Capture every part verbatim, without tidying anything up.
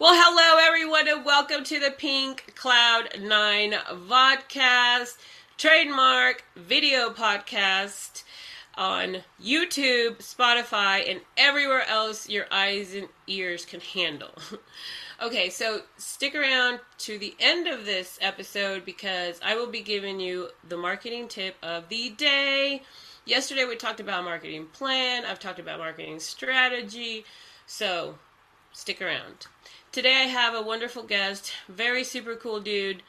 Well, hello everyone and welcome to the Pink Cloud Nine Vodcast, trademark video podcast on YouTube, Spotify, and everywhere else your eyes and ears can handle. Okay, so stick around to the end of this episode because I will be giving you the marketing tip of the day. Yesterday we talked about marketing plan. I've talked about marketing strategy. So stick around. Today I have a wonderful guest, very super cool dude.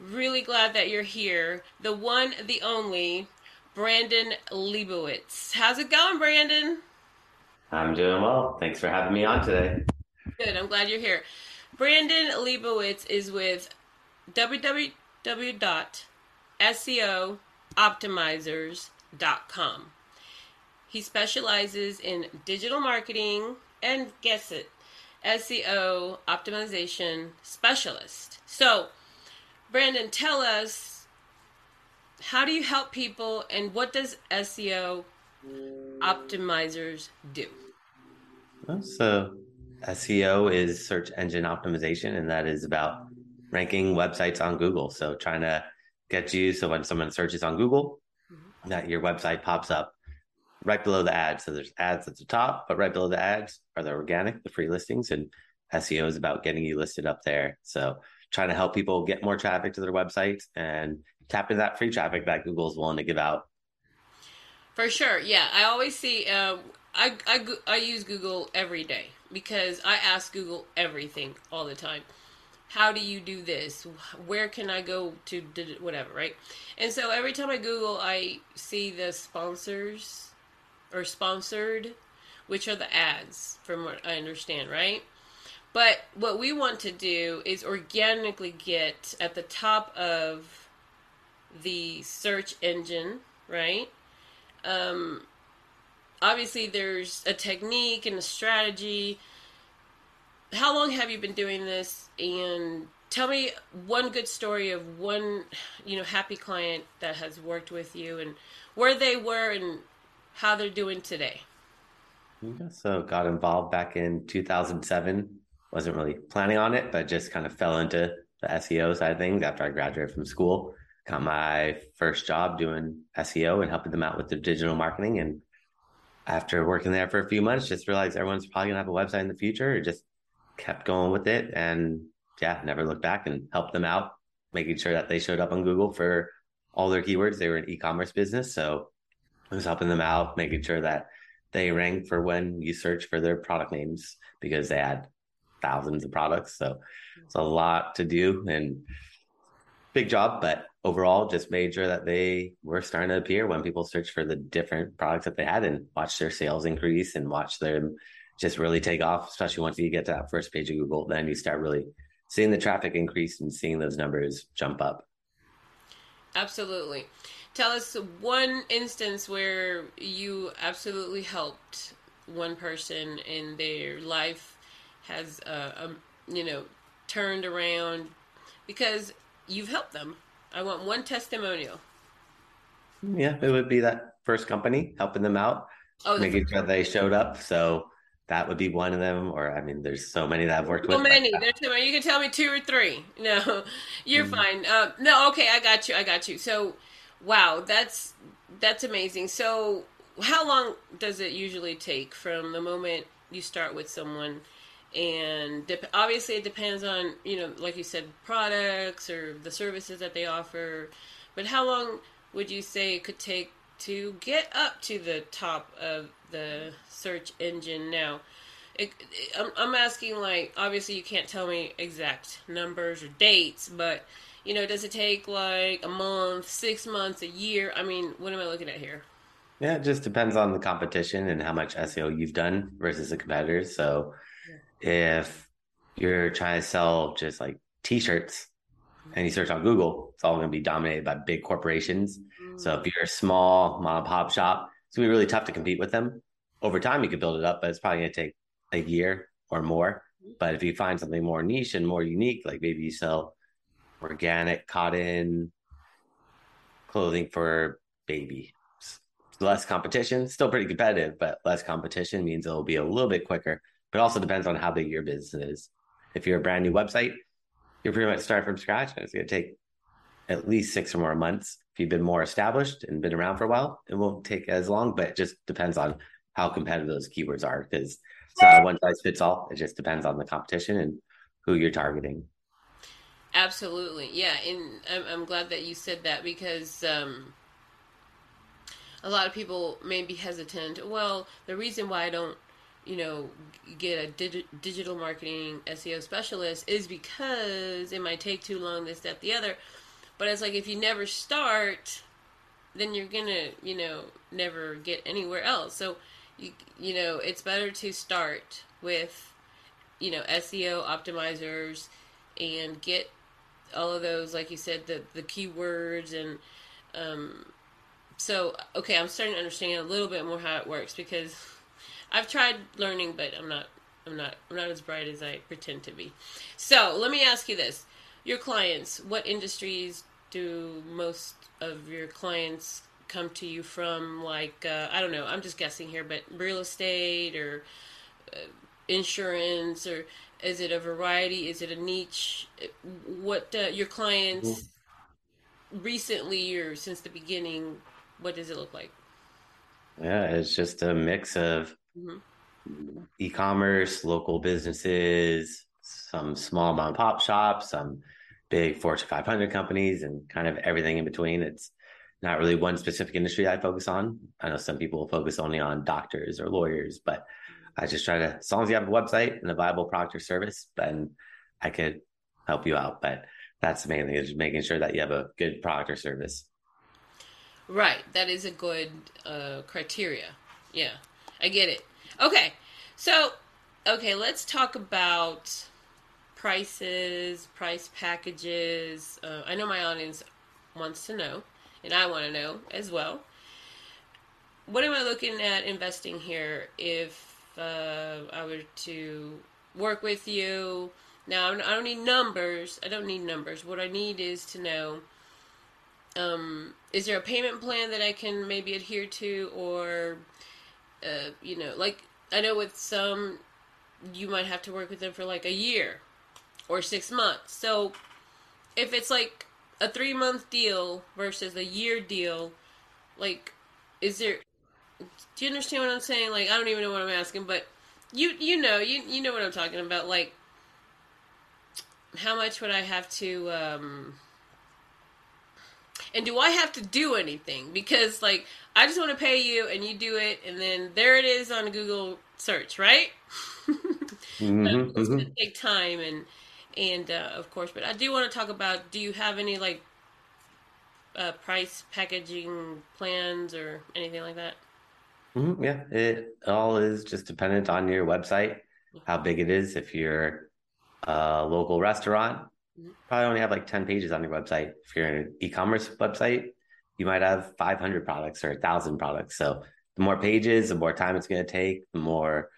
Really glad that you're here. The one, the only, Brandon Leibowitz. How's it going, Brandon? I'm doing well. Thanks for having me on today. Good. I'm glad you're here. Brandon Leibowitz is with w w w dot s e o optimizers dot com. He specializes in digital marketing and, guess it, S E O optimization specialist. So, Brandon, tell us, how do you help people and what does S E O optimizers do? So, S E O is search engine optimization, and that is about ranking websites on Google. So trying to get you, so when someone searches on Google, mm-hmm. that your website pops up right below the ads. So there's ads at the top, but right below the ads are the organic, the free listings, and S E O is about getting you listed up there. So trying to help people get more traffic to their websites and tap into that free traffic that Google is willing to give out. For sure. Yeah. I always see, uh, I, I, I use Google every day. Because I ask Google everything all the time. How do you do this? Where can I go to whatever, right? And so every time I Google, I see the sponsors or sponsored, which are the ads from what I understand, right? But what we want to do is organically get at the top of the search engine, right? Um, obviously, there's a technique and a strategy. How long have you been doing this? And tell me one good story of one, you know, happy client that has worked with you and where they were and how they're doing today. Yeah, so got involved back in two thousand seven. Wasn't really planning on it, but just kind of fell into the S E O side of things after I graduated from school. Got my first job doing S E O and helping them out with their digital marketing, and after working there for a few months, just realized everyone's probably gonna have a website in the future. Just kept going with it and yeah, never looked back and helped them out, making sure that they showed up on Google for all their keywords. They were an e-commerce business. So I was helping them out, making sure that they rank for when you search for their product names because they had thousands of products. So it's a lot to do and big job, but overall, just made sure that they were starting to appear when people search for the different products that they had and watch their sales increase and watch them just really take off, especially once you get to that first page of Google. Then you start really seeing the traffic increase and seeing those numbers jump up. Absolutely. Tell us one instance where you absolutely helped one person and their life has, uh, um, you know, turned around because you've helped them. I want one testimonial. Yeah, it would be that first company, helping them out, oh, making sure they showed up. So that would be one of them. Or, I mean, there's so many that I've worked so with. Many. There's so many. You can tell me two or three. No, you're mm-hmm. fine. Um, no, okay, I got you. I got you. So, wow, that's that's amazing. So how long does it usually take from the moment you start with someone? And dep- obviously it depends on, you know, like you said, products or the services that they offer. But how long would you say it could take to get up to the top of the search engine now? It, it, I'm, I'm asking, like, obviously you can't tell me exact numbers or dates, but, you know, does it take like a month, six months, a year? I mean, what am I looking at here? Yeah, it just depends on the competition and how much S E O you've done versus the competitors. So if you're trying to sell just like t-shirts and you search on Google, it's all going to be dominated by big corporations. Mm. So if you're a small mom and pop shop, it's going to be really tough to compete with them. Over time, you could build it up, but it's probably going to take a year or more. But if you find something more niche and more unique, like maybe you sell organic cotton clothing for baby, less competition, still pretty competitive, but less competition means it'll be a little bit quicker. But also depends on how big your business is. If you're a brand new website, you're pretty much starting from scratch, and it's going to take at least six or more months. If you've been more established and been around for a while, it won't take as long, but it just depends on how competitive those keywords are, because it's not a one size fits all. It just depends on the competition and who you're targeting. Absolutely. Yeah. And I'm, I'm glad that you said that, because um, a lot of people may be hesitant. Well, the reason why I don't, you know, get a dig- digital marketing S E O specialist is because it might take too long, this, that, the other. But it's like, if you never start, then you're going to, you know, never get anywhere else. So, you, you know, it's better to start with, you know, S E O optimizers and get all of those, like you said, the, the keywords. And um, so, okay, I'm starting to understand a little bit more how it works, because I've tried learning, but I'm not, I'm not, I'm not as bright as I pretend to be. So let me ask you this. Your clients, what industries do most of your clients come to you from? Like, uh, I don't know, I'm just guessing here, but real estate or uh, insurance, or is it a variety? Is it a niche? What uh, your clients mm-hmm. recently or since the beginning, what does it look like? Yeah, it's just a mix of mm-hmm. e-commerce, local businesses, some small mom and pop shops, some big Fortune five hundred companies, and kind of everything in between. It's not really one specific industry I focus on. I know some people focus only on doctors or lawyers, but I just try to, as long as you have a website and a viable product or service, then I could help you out. But that's the main thing, is making sure that you have a good product or service. Right. That is a good uh, criteria. Yeah, I get it. Okay. So, okay, let's talk about prices, price packages. Uh, I know my audience wants to know, and I want to know as well. What am I looking at investing here if uh, I were to work with you? Now, I don't need numbers. I don't need numbers. What I need is to know, um, is there a payment plan that I can maybe adhere to? Or, uh, you know, like, I know with some, you might have to work with them for like a year or six months. So if it's like a three month deal versus a year deal, like, is there, do you understand what I'm saying? Like, I don't even know what I'm asking, but you, you know, you, you know what I'm talking about. Like, how much would I have to, um, and do I have to do anything? Because like, I just want to pay you and you do it. And then there it is on Google search, right? Mm-hmm, um, it's mm-hmm. going to take time and and uh, of course, but I do want to talk about, do you have any like uh, price packaging plans or anything like that? Mm-hmm, yeah, it all is just dependent on your website, how big it is. If you're a local restaurant, mm-hmm. probably only have like ten pages on your website. If you're an e-commerce website, you might have five hundred products or one thousand products. So the more pages, the more time it's going to take, the more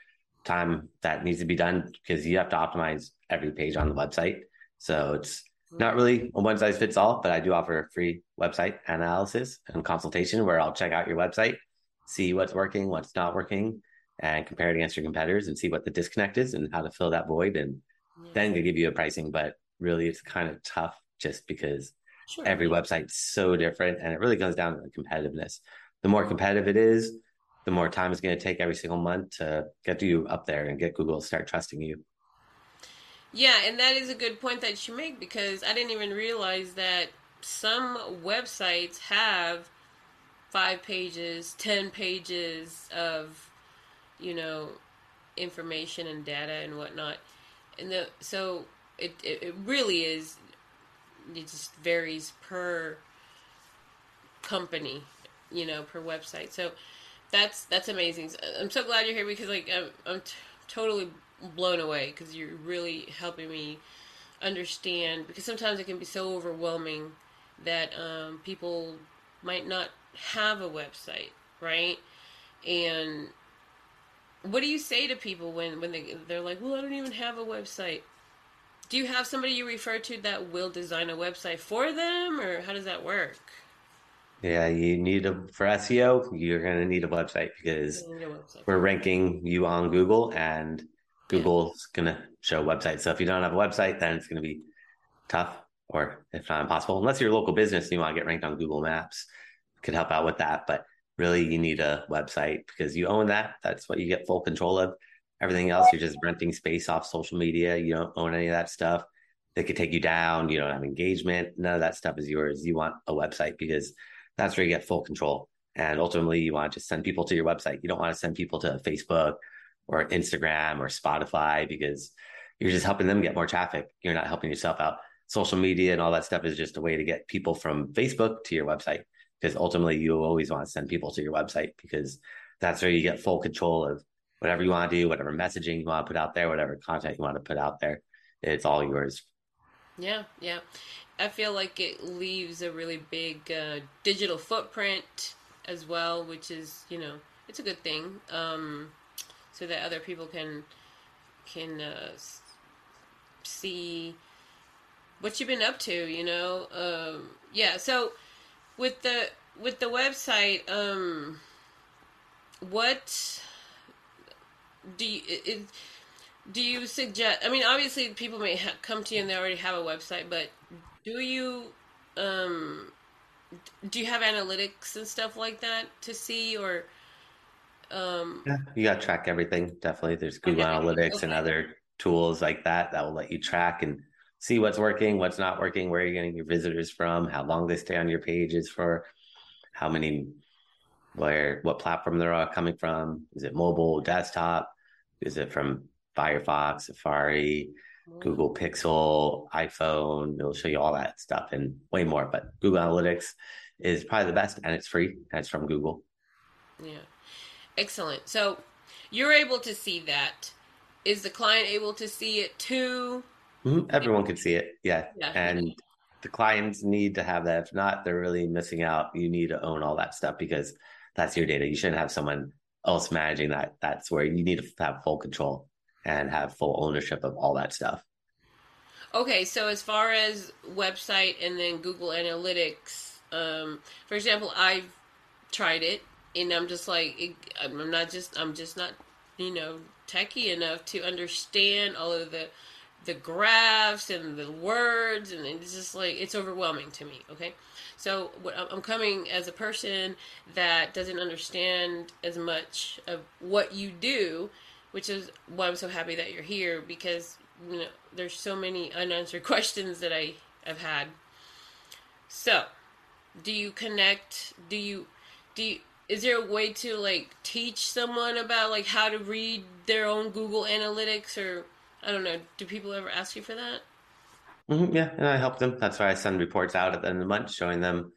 time that needs to be done, because you have to optimize every page on the website. So it's not really a one size fits all, but I do offer a free website analysis and consultation where I'll check out your website, see what's working, what's not working, and compare it against your competitors and see what the disconnect is and how to fill that void. And yeah. then they give you a pricing, but really it's kind of tough just because sure. every website's so different, and it really comes down to the competitiveness. The more competitive it is, the more time it's going to take every single month to get you up there and get Google to start trusting you. Yeah, and that is a good point that you make, because I didn't even realize that some websites have five pages, ten pages of, you know, information and data and whatnot. And the, so it, it, it really is, it just varies per company, you know, per website. So That's that's amazing. I'm so glad you're here, because like I'm, I'm t- totally blown away, because you're really helping me understand, because sometimes it can be so overwhelming that um, people might not have a website, right? And what do you say to people when, when they, they're like, well, I don't even have a website? Do you have somebody you refer to that will design a website for them, or how does that work? Yeah, you need a, for S E O, you're going to need a website, because a website. We're ranking you on Google, and Google's going to show websites. So if you don't have a website, then it's going to be tough, or if not impossible, unless you're a local business and you want to get ranked on Google Maps, could help out with that. But really, you need a website because you own that. That's what you get full control of. Everything else, you're just renting space off social media. You don't own any of that stuff. They could take you down. You don't have engagement. None of that stuff is yours. You want a website because that's where you get full control. And ultimately, you want to just send people to your website. You don't want to send people to Facebook or Instagram or Spotify because you're just helping them get more traffic. You're not helping yourself out. Social media and all that stuff is just a way to get people from Facebook to your website, because ultimately you always want to send people to your website because that's where you get full control of whatever you want to do, whatever messaging you want to put out there, whatever content you want to put out there. It's all yours. Yeah, yeah. I feel like it leaves a really big uh, digital footprint as well, which is, you know, it's a good thing, um, so that other people can can uh, see what you've been up to, you know. Um, yeah, so with the with the website, um, what do you it, do you suggest? I mean, obviously, people may ha- come to you and they already have a website, but do you um, do you have analytics and stuff like that to see, or? Um, yeah, you got to track everything. Definitely, there's Google okay. Analytics okay. and other tools like that that will let you track and see what's working, what's not working, where you're getting your visitors from, how long they stay on your pages for, how many, where, what platform they're all coming from. Is it mobile, desktop? Is it from Firefox, Safari, mm-hmm. Google Pixel, iPhone? It'll show you all that stuff and way more. But Google Analytics is probably the best, and it's free. And it's from Google. Yeah. Excellent. So you're able to see that. Is the client able to see it too? Mm-hmm. Everyone can see it. Yeah. yeah. And the clients need to have that. If not, they're really missing out. You need to own all that stuff because that's your data. You shouldn't have someone else managing that. That's where you need to have full control and have full ownership of all that stuff. Okay. So as far as website and then Google Analytics, um, for example, I've tried it and I'm just like, it, I'm not just, I'm just not, you know, techie enough to understand all of the, the graphs and the words, and it's just like, it's overwhelming to me. Okay. So what I'm coming as a person that doesn't understand as much of what you do, which is why I'm so happy that you're here, because you know, there's so many unanswered questions that I have had. So do you connect, do you, do you, is there a way to like teach someone about like how to read their own Google Analytics, or I don't know. Do people ever ask you for that? Mm-hmm, yeah, and I help them. That's why I send reports out at the end of the month showing them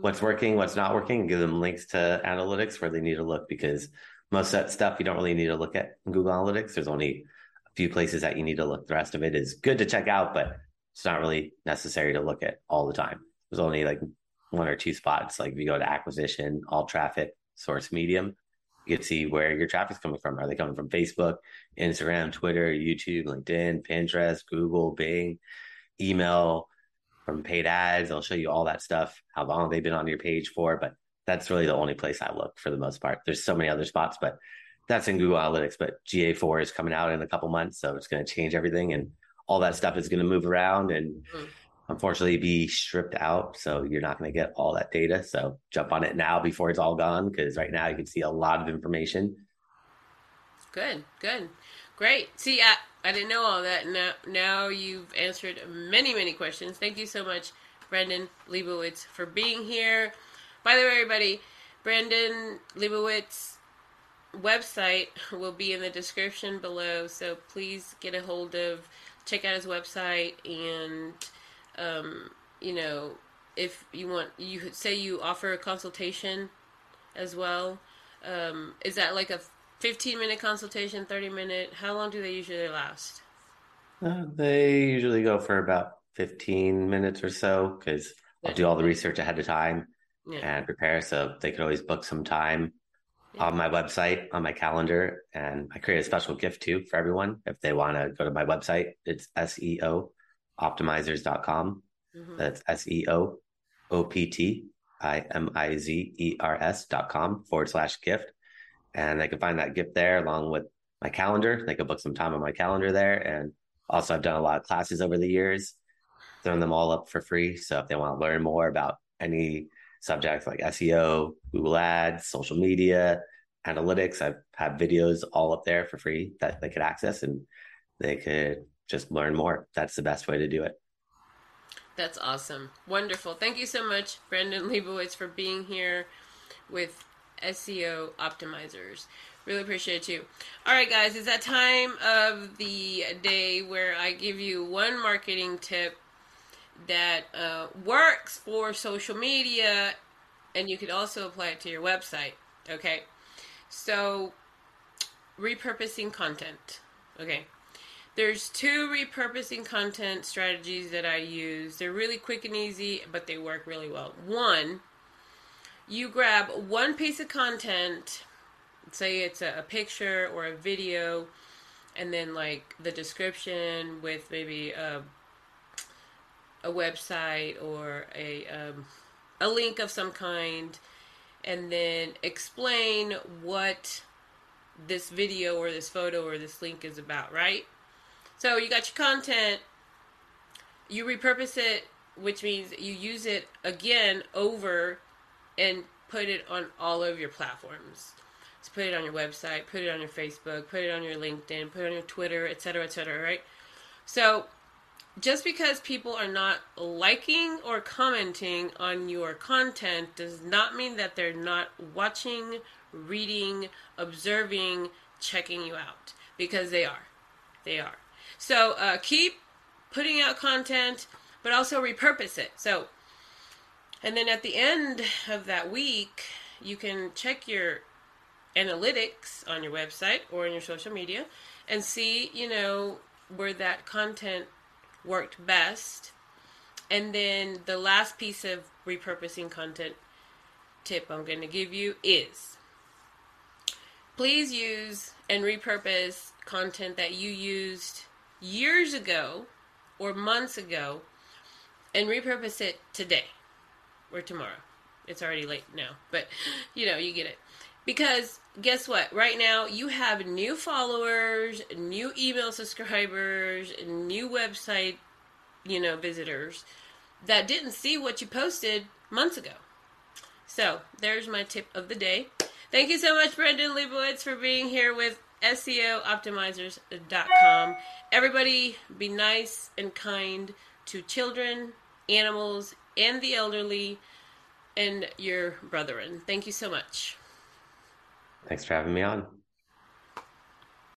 what's working, what's not working, give them links to analytics where they need to look, because most of that stuff you don't really need to look at in Google Analytics. There's only a few places that you need to look. The rest of it is good to check out, but it's not really necessary to look at all the time. There's only like one or two spots. Like if you go to acquisition, all traffic, source medium, you can see where your traffic's coming from. Are they coming from Facebook, Instagram, Twitter, YouTube, LinkedIn, Pinterest, Google, Bing, email, from paid ads? I'll show you all that stuff, how long they've been on your page for, but that's really the only place I look for the most part. There's so many other spots, but that's in Google Analytics. But G A four is coming out in a couple months, so it's going to change everything, and all that stuff is going to move around and mm-hmm. unfortunately be stripped out, so you're not going to get all that data. So jump on it now before it's all gone, because right now you can see a lot of information. Good, good, great. See, I, I didn't know all that. Now now you've answered many, many questions. Thank you so much, Brandon Leibowitz, for being here. By the way, everybody, Brandon Leibowitz' website will be in the description below, so please get a hold of, check out his website, and Um, you know, if you want, you could say you offer a consultation as well. Um, is that like a fifteen minute consultation, thirty minute? How long do they usually last? Uh, they usually go for about fifteen minutes or so, because yeah. I'll do all the research ahead of time yeah. and prepare. So they could always book some time yeah. on my website, on my calendar. And I create a special gift too for everyone. If they want to go to my website, it's S E O optimizers dot com. Mm-hmm. That's S E O O P T I M I Z E R S dot com forward slash gift. And they can find that gift there along with my calendar. They could book some time on my calendar there. And also I've done a lot of classes over the years, thrown them all up for free. So if they want to learn more about any subjects like S E O, Google Ads, social media, analytics, I've had videos all up there for free that they could access, and they could just learn more. That's the best way to do it. That's awesome. Wonderful. Thank you so much, Brandon Leibowitz, for being here with S E O Optimizers. Really appreciate you. All right, guys, it's that time of the day where I give you one marketing tip that uh, works for social media, and you could also apply it to your website, okay? So, repurposing content, okay? There's two repurposing content strategies that I use. They're really quick and easy, but they work really well. One, you grab one piece of content, say it's a, a picture or a video, and then like the description with maybe a, a website or a um, a link of some kind, and then explain what this video or this photo or this link is about, right? So you got your content, you repurpose it, which means you use it again over and put it on all of your platforms. So put it on your website, put it on your Facebook, put it on your LinkedIn, put it on your Twitter, et cetera, et cetera, right? So just because people are not liking or commenting on your content does not mean that they're not watching, reading, observing, checking you out, because they are. They are. So uh, keep putting out content, but also repurpose it. So, and then at the end of that week, you can check your analytics on your website or on your social media and see, you know, where that content worked best. And then the last piece of repurposing content tip I'm going to give you is, please use and repurpose content that you used years ago or months ago, and repurpose it today or tomorrow. It's already late now, but you know, you get it. Because guess what? Right now you have new followers, new email subscribers, new website, you know, visitors that didn't see what you posted months ago. So there's my tip of the day. Thank you so much, Brandon Leibowitz, for being here with S E O optimizers dot com. Everybody, be nice and kind to children, animals, and the elderly, and your brethren. Thank you so much. Thanks for having me on.